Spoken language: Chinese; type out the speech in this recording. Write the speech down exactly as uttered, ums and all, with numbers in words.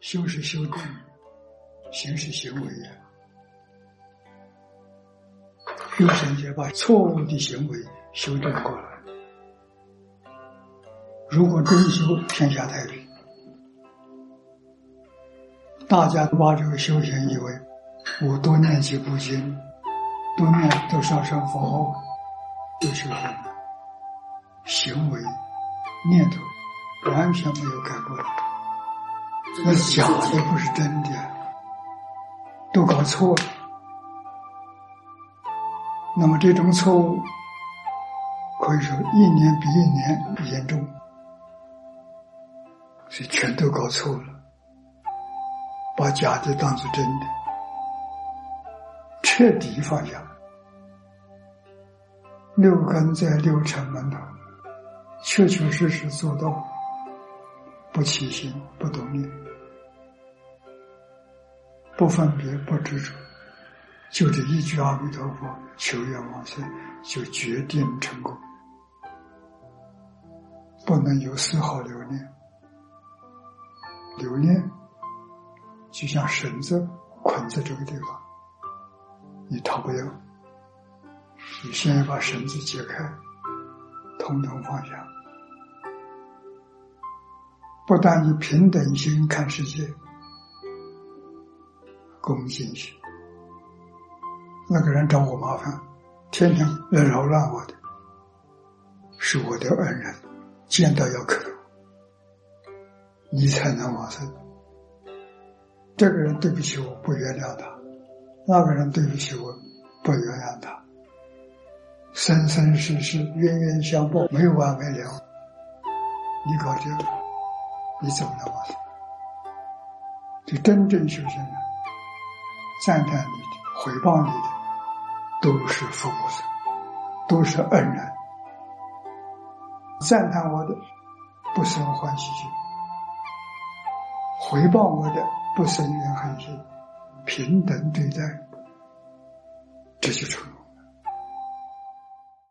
修是修智，行是行为呀。六神诀把错误的行为修正过来。如果真修，天下太平。大家把这个修行以为，我多念几部经，多念多少声佛号，就修行了。行为、念头完全没有改过来，那是假的，不是真的，都搞错了。那么这种错误，可以说一年比一年严重。所以全都搞错了，把假的当作真的，彻底放下。六根在六尘门头，确确实实做到不起心、不动念、不分别、不执着，就这一句阿弥陀佛，求愿往生，就决定成功，不能有丝毫留念。留念就像绳子捆在这个地方，你逃不掉，你先要把绳子解开，统统放下。不但以平等心看世界，恭敬心，那个人找我麻烦，天天来扰乱我的，是我的恩人，见到要磕头，你才能往生。这个人对不起我，不原谅他，那个人对不起我，不原谅他，生生世世冤冤相报，没完没了。你搞这个，你怎么能往生？这真正修行人，赞叹你的、回报你的，都是佛菩萨，都是恩人。赞叹我的，不生欢喜心；回报我的，不生怨恨心，平等对待，这就成功。